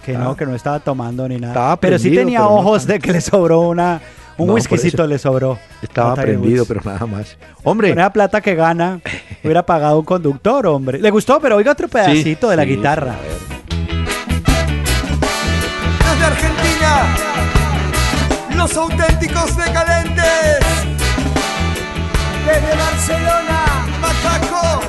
Que no, que no estaba tomando ni nada. Pero sí tenía ojos de que le sobró una... Un whiskycito le sobró. Estaba prendido, pero nada más. Hombre. Con esa plata que gana, hubiera pagado un conductor, hombre. Le gustó, pero oiga otro pedacito de la guitarra. Desde Argentina, Los Auténticos Decadentes. Desde Barcelona, Macaco.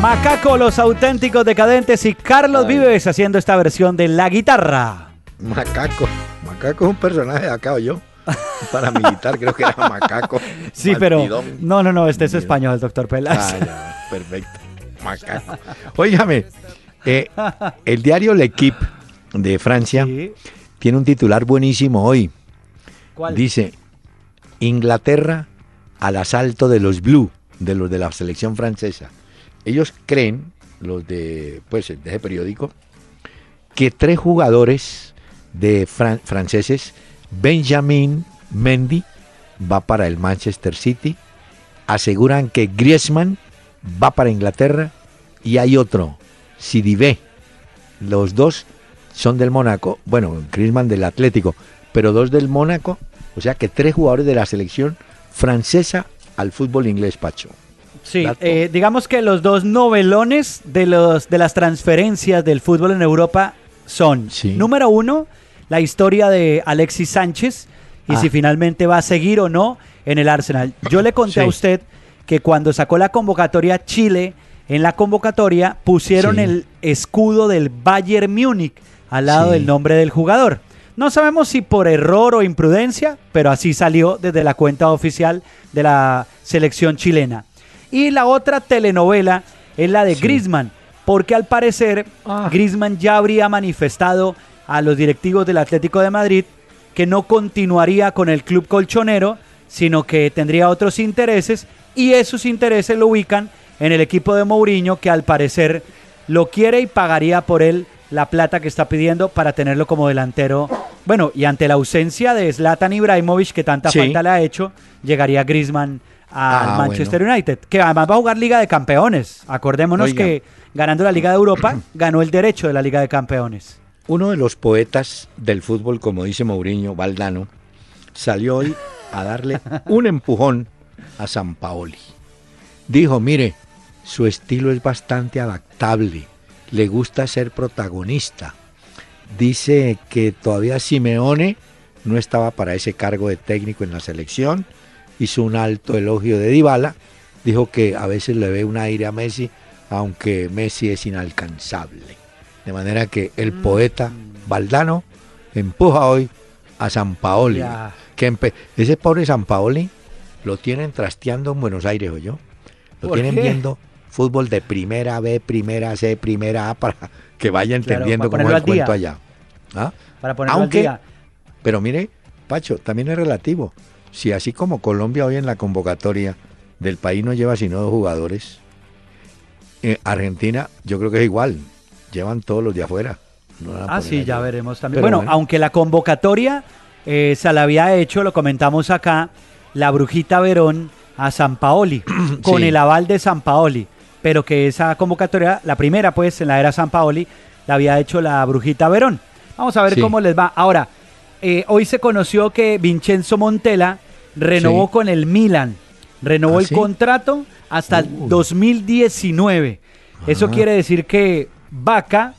Macaco, Los Auténticos Decadentes y Carlos Vives haciendo esta versión de La Guitarra. Macaco. Macaco es un personaje de acá, o yo. Para militar, creo que era Macaco. Sí, Malpidón. Pero no, este es español, doctor Peláez. Ah, ya, perfecto. Macaco. Óigame, el diario L'Equipe de Francia tiene un titular buenísimo hoy. ¿Cuál? Dice, Inglaterra al asalto de los Blue, de los de la selección francesa. Ellos creen, los de ese periódico, que 3 jugadores de franceses, Benjamin Mendy va para el Manchester City, aseguran que Griezmann va para Inglaterra y hay otro, Sidibé. Los 2 son del Mónaco, bueno, Griezmann del Atlético, pero 2 del Mónaco, o sea que 3 jugadores de la selección francesa al fútbol inglés, Pacho. Sí, digamos que los 2 novelones de las transferencias del fútbol en Europa son, número 1, la historia de Alexis Sánchez y si finalmente va a seguir o no en el Arsenal. Yo le conté a usted que cuando sacó la convocatoria Chile, en la convocatoria pusieron el escudo del Bayern Múnich al lado del nombre del jugador. No sabemos si por error o imprudencia, pero así salió desde la cuenta oficial de la selección chilena. Y la otra telenovela es la de Griezmann, porque al parecer Griezmann ya habría manifestado a los directivos del Atlético de Madrid que no continuaría con el club colchonero, sino que tendría otros intereses, y esos intereses lo ubican en el equipo de Mourinho, que al parecer lo quiere y pagaría por él la plata que está pidiendo para tenerlo como delantero. Bueno, y ante la ausencia de Zlatan Ibrahimovic, que tanta falta le ha hecho, llegaría Griezmann al Manchester United, que además va a jugar Liga de Campeones. Acordémonos que ganando la Liga de Europa, ganó el derecho de la Liga de Campeones. Uno de los poetas del fútbol, como dice Mourinho, Valdano, salió hoy a darle un empujón a Sampaoli. Dijo, mire, su estilo es bastante adaptable, le gusta ser protagonista. Dice que todavía Simeone no estaba para ese cargo de técnico en la selección. Hizo un alto elogio de Dybala, dijo que a veces le ve un aire a Messi, aunque Messi es inalcanzable. De manera que el poeta Valdano empuja hoy a Sampaoli. Ese pobre Sampaoli lo tienen trasteando en Buenos Aires, ¿oyó? Lo tienen viendo fútbol de primera B, primera C, primera A, para que vaya entendiendo cómo es el cuento allá. ¿Ah? Para ponerlo al día. Pero mire, Pacho, también es relativo. Si así como Colombia hoy en la convocatoria del país no lleva sino 2 jugadores, Argentina yo creo que es igual. llevan todos los de afuera. No sí, ya veremos también. Pero bueno, aunque la convocatoria se la había hecho, lo comentamos acá, la Brujita Verón a Sampaoli, con el aval de Sampaoli, pero que esa convocatoria, la primera pues, en la era Sampaoli, la había hecho la Brujita Verón. Vamos a ver cómo les va. Ahora, hoy se conoció que Vincenzo Montella renovó con el Milan, renovó el contrato hasta el 2019. Eso quiere decir que Bacca,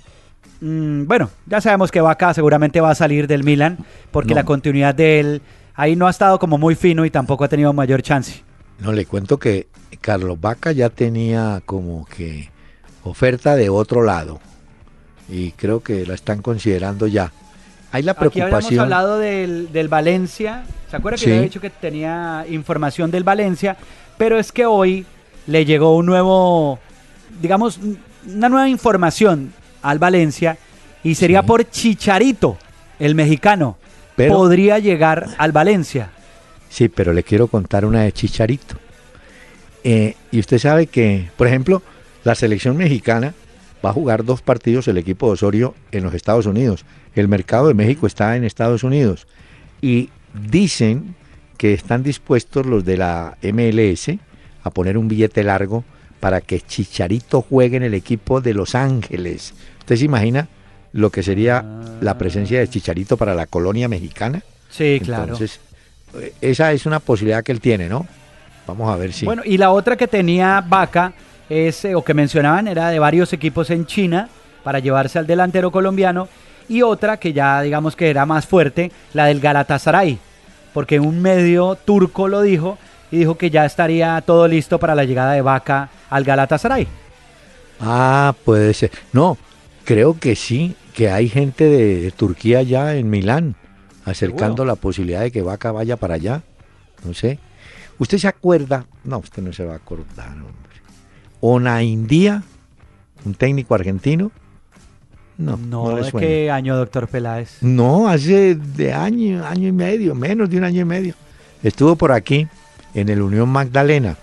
bueno, ya sabemos que Bacca seguramente va a salir del Milan, porque la continuidad de él ahí no ha estado como muy fino y tampoco ha tenido mayor chance. No, le cuento que Carlos Bacca ya tenía como que oferta de otro lado y creo que la están considerando ya. Hay la preocupación. Aquí habíamos hablado del Valencia. ¿Se acuerda que yo había dicho que tenía información del Valencia? Pero es que hoy le llegó un nuevo, digamos, una nueva información al Valencia y sería por Chicharito, el mexicano. Pero podría llegar al Valencia. Sí, pero le quiero contar una de Chicharito. Y usted sabe que, por ejemplo, la selección mexicana va a jugar 2 partidos el equipo de Osorio en los Estados Unidos. El mercado de México está en Estados Unidos. Y dicen que están dispuestos los de la MLS a poner un billete largo para que Chicharito juegue en el equipo de Los Ángeles. ¿Usted se imagina lo que sería la presencia de Chicharito para la colonia mexicana? Sí, claro. Entonces, esa es una posibilidad que él tiene, ¿no? Vamos a ver si... Bueno, y la otra que tenía Bacca, o que mencionaban, era de varios equipos en China para llevarse al delantero colombiano, y otra que ya digamos que era más fuerte, la del Galatasaray, porque un medio turco lo dijo y dijo que ya estaría todo listo para la llegada de Bacca al Galatasaray. Ah, puede ser. No, creo que sí, que hay gente de Turquía ya en Milán acercando la posibilidad de que Bacca vaya para allá. No sé. ¿Usted se acuerda? No, usted no se va a acordar, hombre. Onaindía, un técnico argentino. No ¿de qué año, doctor Peláez? No, hace de año y medio, menos de un año y medio. Estuvo por aquí, en el Unión Magdalena.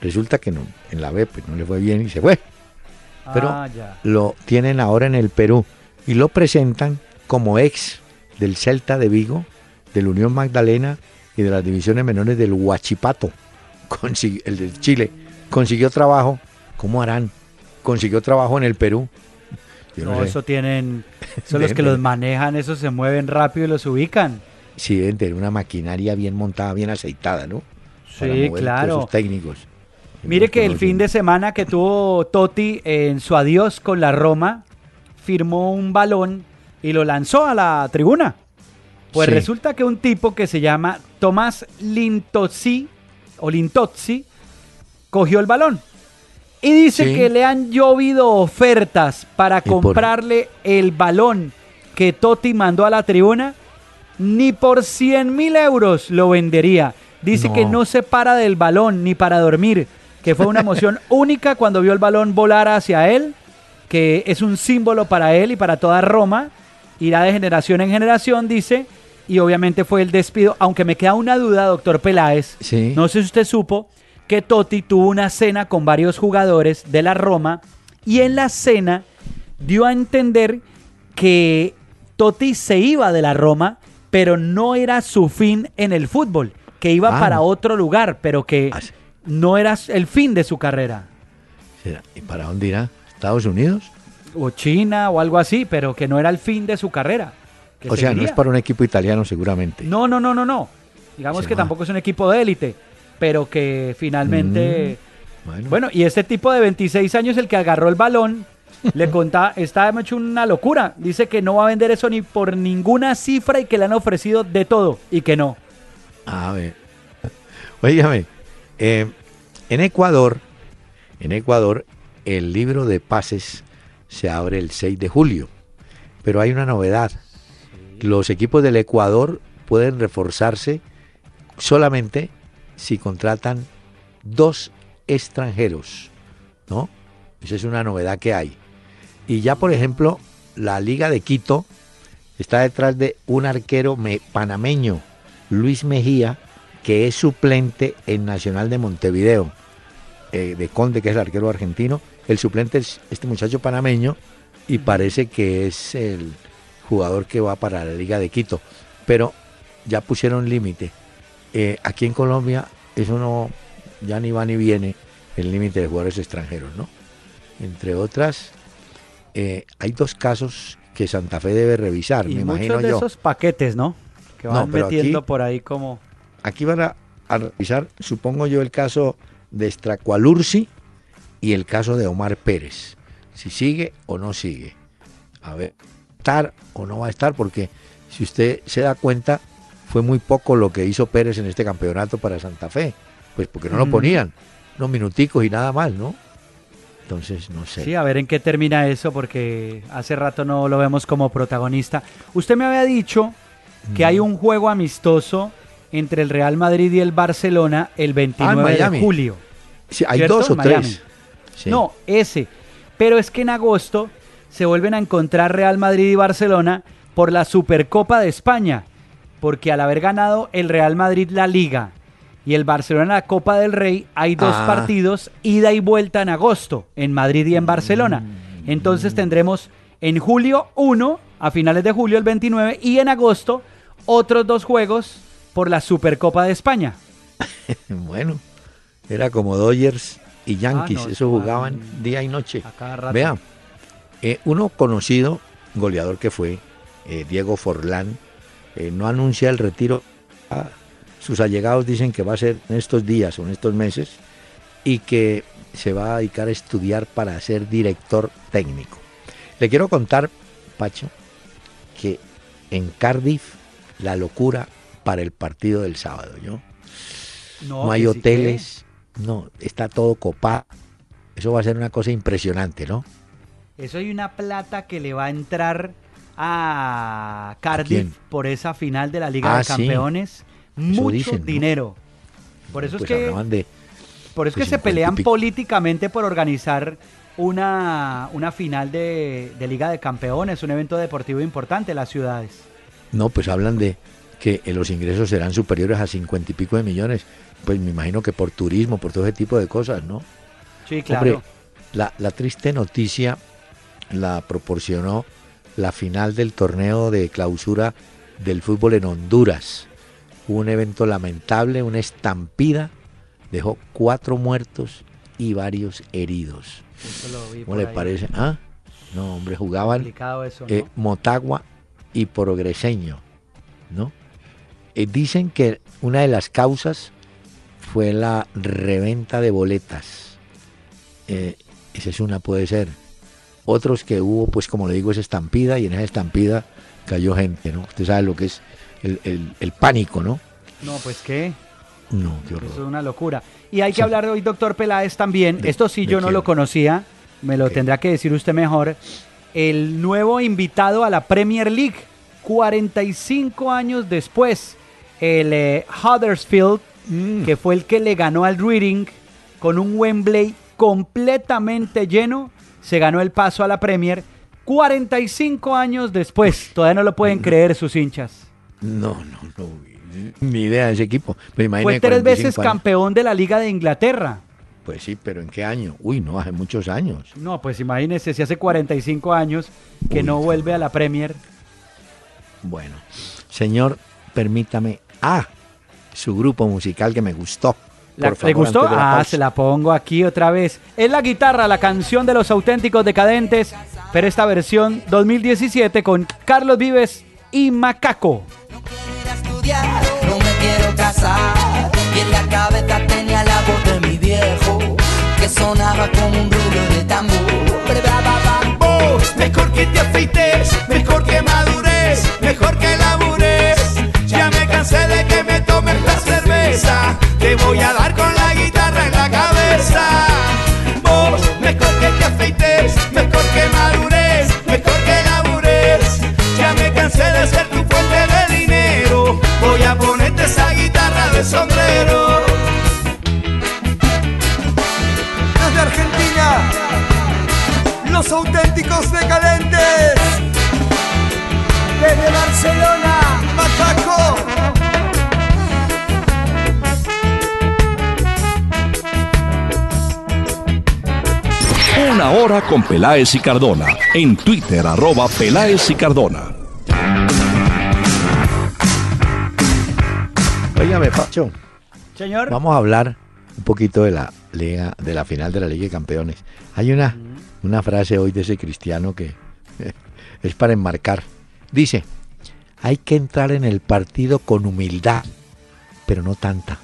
Resulta que no, en la B pues no le fue bien y se fue. Pero lo tienen ahora en el Perú y lo presentan como ex del Celta de Vigo, del Unión Magdalena y de las divisiones menores del Huachipato, el del Chile. Consiguió trabajo, ¿cómo harán? Consiguió trabajo en el Perú. Yo no sé. Eso tienen, son los que los manejan, esos se mueven rápido y los ubican. Sí, deben tener una maquinaria bien montada, bien aceitada, ¿no? Sí, claro. Esos técnicos. Mire que el fin de semana que tuvo Totti en su adiós con la Roma, firmó un balón y lo lanzó a la tribuna. Pues resulta que un tipo que se llama Tomás Lintozzi, o Lintozzi, cogió el balón. Y dice que le han llovido ofertas para comprarle el balón que Totti mandó a la tribuna. Ni por 100.000 euros lo vendería. Dice que no se para del balón ni para dormir. Que fue una emoción única cuando vio el balón volar hacia él. Que es un símbolo para él y para toda Roma. Irá de generación en generación, dice. Y obviamente fue el despido. Aunque me queda una duda, doctor Peláez. Sí. No sé si usted supo que Totti tuvo una cena con varios jugadores de la Roma y en la cena dio a entender que Totti se iba de la Roma, pero no era su fin en el fútbol, que iba para otro lugar, pero que no era el fin de su carrera. ¿Y para dónde irá? ¿Estados Unidos? O China o algo así, pero que no era el fin de su carrera. O sea, no es para un equipo italiano seguramente. No. Digamos que tampoco es un equipo de élite, pero que finalmente... Bueno, y este tipo de 26 años, el que agarró el balón, le contaba, está hecho una locura. Dice que no va a vender eso ni por ninguna cifra y que le han ofrecido de todo y que no. A ver, oígame, en Ecuador, el libro de pases se abre el 6 de julio, pero hay una novedad. Los equipos del Ecuador pueden reforzarse solamente si contratan 2 extranjeros, ¿no? Esa es una novedad que hay. Y ya, por ejemplo, la Liga de Quito está detrás de un arquero panameño, Luis Mejía, que es suplente en Nacional de Montevideo, de Conde, que es el arquero argentino. El suplente es este muchacho panameño, y parece que es el jugador que va para la Liga de Quito, pero ya pusieron límite. Aquí en Colombia eso no, ya ni va ni viene el límite de jugadores extranjeros, ¿no? Entre otras, hay dos casos que Santa Fe debe revisar, y me imagino yo. Muchos de esos paquetes, ¿no? Que van metiendo aquí, por ahí como... Aquí van a revisar, supongo yo, el caso de Estracualursi y el caso de Omar Pérez. Si sigue o no sigue. A ver, estar o no va a estar, porque si usted se da cuenta, fue muy poco lo que hizo Pérez en este campeonato para Santa Fe. Pues porque no lo ponían, unos minuticos y nada más, ¿no? Entonces, no sé. Sí, a ver en qué termina eso, porque hace rato no lo vemos como protagonista. Usted me había dicho que hay un juego amistoso entre el Real Madrid y el Barcelona el 29 de julio. Sí, hay dos o tres. Sí. No, ese. Pero es que en agosto se vuelven a encontrar Real Madrid y Barcelona por la Supercopa de España, porque al haber ganado el Real Madrid la Liga y el Barcelona la Copa del Rey, hay dos partidos, ida y vuelta en agosto, en Madrid y en Barcelona. Entonces tendremos en julio uno, a finales de julio el 29, y en agosto otros dos juegos por la Supercopa de España. Bueno, era como Dodgers y Yankees, eso jugaban día y noche. Vea, uno conocido goleador que fue, Diego Forlán, no anuncia el retiro. Sus allegados dicen que va a ser en estos días o en estos meses y que se va a dedicar a estudiar para ser director técnico. Le quiero contar, Pacho, que en Cardiff la locura para el partido del sábado, ¿no? No hay hoteles, no, está todo copado. Eso va a ser una cosa impresionante, ¿no? Eso hay una plata que le va a entrar a Cardiff por esa final de la Liga de Campeones. Sí. Mucho dicen, dinero, ¿no? Por eso, pues es que de, por eso pues es que se pelean políticamente por organizar una final de Liga de Campeones, un evento deportivo importante en las ciudades. No, pues hablan de que los ingresos serán superiores a 50 y pico de millones. Pues me imagino que por turismo, por todo ese tipo de cosas, ¿no? Sí, claro. Hombre, la triste noticia la proporcionó la final del torneo de clausura del fútbol en Honduras. Un evento lamentable, una estampida, dejó 4 muertos y varios heridos. ¿Cómo le parece? ¿Ah? No, hombre, jugaban eso, ¿no? Motagua y Progreseño, ¿no? Dicen que una de las causas fue la reventa de boletas. Esa es una, puede ser. Otros que hubo, pues como le digo, es estampida, y en esa estampida cayó gente, ¿no? Usted sabe lo que es el pánico, ¿no? No, pues qué. No, qué horror. Eso es una locura. Y hay que hablar hoy, doctor Peláez, también. Esto sí yo no lo conocía, me lo tendrá que decir usted mejor. El nuevo invitado a la Premier League, 45 años después, el Huddersfield, que fue el que le ganó al Reading, con un Wembley completamente lleno, se ganó el paso a la Premier 45 años después. Todavía no lo pueden creer sus hinchas. No, ni idea de ese equipo. Pues fue 3 veces campeón de la Liga de Inglaterra. Pues sí, pero ¿en qué año? Uy, no, hace muchos años. No, pues imagínese, si hace 45 años que no vuelve a la Premier. Bueno, señor, permítame su grupo musical que me gustó. ¿Le gustó? Se la pongo aquí otra vez. Es La Guitarra, la canción de Los Auténticos Decadentes, pero esta versión 2017 con Carlos Vives y Macaco. No me quiero casar, y en la cabeza tenía la voz de mi viejo, que sonaba como un ruido de tambor. Mejor que te afeites, mejor que madures, mejor que labures. Ya me cansé de que me tomes la cerveza, te voy a dar con la guitarra en la cabeza. Vos, mejor que te afeites, mejor que madures, mejor que labures. Ya me cansé de ser tu fuente de dinero, voy a ponerte esa guitarra de sombrero. Desde Argentina, Los Auténticos Decadentes. Desde Barcelona, Macaco. Una Una hora con Peláez y Cardona. En Twitter, @Peláez y Cardona. Óigame, Pacho. Señor. Vamos a hablar un poquito de la liga, de la final de la Liga de Campeones. Hay una frase hoy de ese Cristiano que es para enmarcar. Dice, hay que entrar en el partido con humildad, pero no tanta.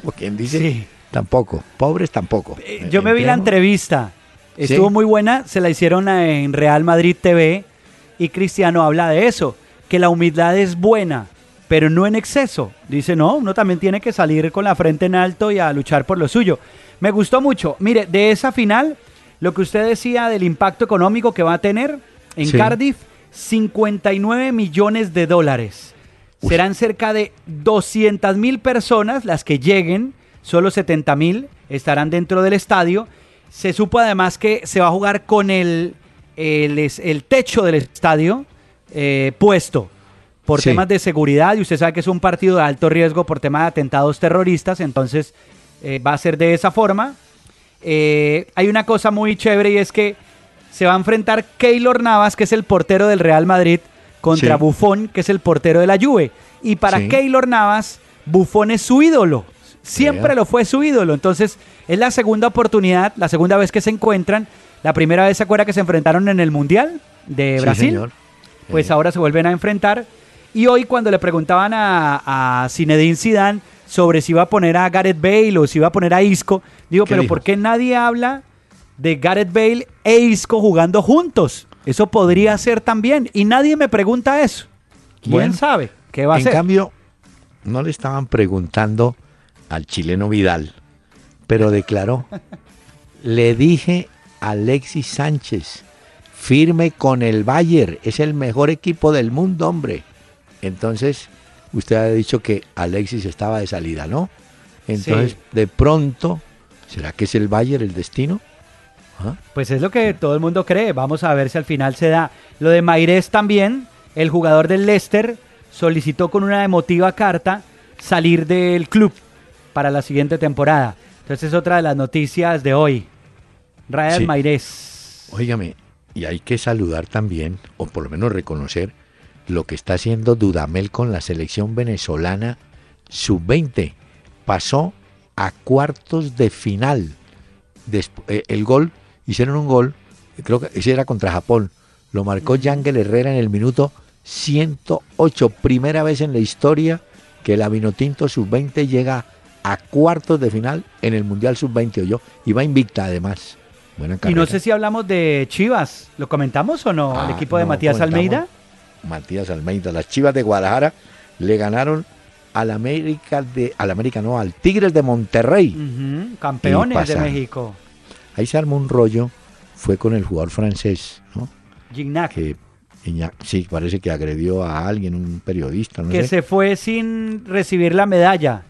Como quien dice, sí. Tampoco, pobres tampoco. Yo me vi la entrevista, estuvo muy buena, se la hicieron en Real Madrid TV y Cristiano habla de eso, que la humildad es buena, pero no en exceso. Dice, no, uno también tiene que salir con la frente en alto y a luchar por lo suyo. Me gustó mucho. Mire, de esa final, lo que usted decía del impacto económico que va a tener en Cardiff, 59 millones de dólares. Uf. Serán cerca de 200.000 personas las que lleguen, solo 70.000 estarán dentro del estadio. Se supo además que se va a jugar con el techo del estadio puesto por temas de seguridad, y usted sabe que es un partido de alto riesgo por tema de atentados terroristas, entonces va a ser de esa forma. Hay una cosa muy chévere y es que se va a enfrentar Keylor Navas, que es el portero del Real Madrid, contra Buffon, que es el portero de la Juve. Y para Keylor Navas, Buffon es su ídolo. Siempre lo fue su ídolo. Entonces, es la segunda oportunidad, la segunda vez que se encuentran. La primera vez, ¿se acuerda que se enfrentaron en el Mundial de Brasil? Señor. Pues ahora se vuelven a enfrentar. Y hoy, cuando le preguntaban a Zinedine Zidane sobre si iba a poner a Gareth Bale o si iba a poner a Isco, digo, ¿pero por qué nadie habla de Gareth Bale e Isco jugando juntos? Eso podría ser también. Y nadie me pregunta eso. ¿Quién sabe qué va a ser? En cambio, no le estaban preguntando al chileno Vidal, pero declaró, le dije a Alexis Sánchez, firme con el Bayern, es el mejor equipo del mundo, hombre. Entonces, usted ha dicho que Alexis estaba de salida, ¿no? Entonces, de pronto, ¿será que es el Bayern el destino? Pues es lo que todo el mundo cree. Vamos a ver si al final se da. Lo de Mairés también, el jugador del Leicester, solicitó con una emotiva carta salir del club para la siguiente temporada. Entonces es otra de las noticias de hoy. Rayas Mairés. Óigame, y hay que saludar también, o por lo menos reconocer, lo que está haciendo Dudamel con la selección venezolana sub-20. Pasó a cuartos de final. El gol, hicieron un gol, creo que ese era contra Japón, lo marcó Yángel Herrera en el minuto 108, primera vez en la historia que el Vinotinto sub-20 llega a cuartos de final en el Mundial sub-20, y va invicta además. Buena carrera. Y no sé si hablamos de Chivas, ¿lo comentamos o no? El equipo de Matías Almeida. Matías Almeida, las Chivas de Guadalajara le ganaron al Tigres de Monterrey, campeones de México. Ahí se armó un rollo, fue con el jugador francés, ¿no? Gignac. Sí, parece que agredió a alguien, un periodista, no sé. Que se fue sin recibir la medalla.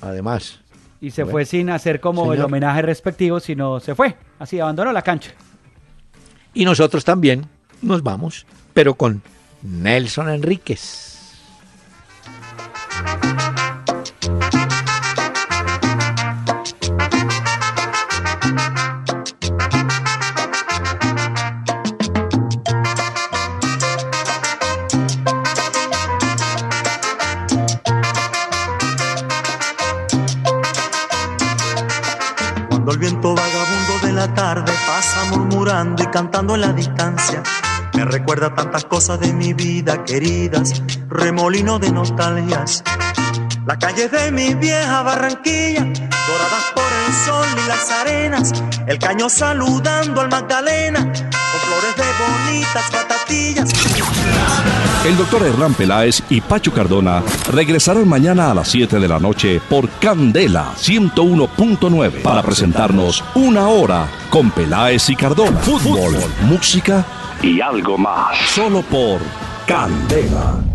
Además. Y se fue sin hacer como el homenaje respectivo, sino se fue, así abandonó la cancha. Y nosotros también nos vamos, pero con Nelson Enríquez. Cuando el viento vagabundo de la tarde pasa murmurando y cantando en la distancia, me recuerda tantas cosas de mi vida queridas, remolino de nostalgias. Las calles de mi vieja Barranquilla, doradas por el sol y las arenas, el caño saludando al Magdalena, con flores de bonitas patatillas. El doctor Hernán Peláez y Pacho Cardona regresarán mañana a las 7 de la noche por Candela 101.9 para presentarnos Una Hora con Peláez y Cardona. Fútbol, música y algo más. Solo por Candela.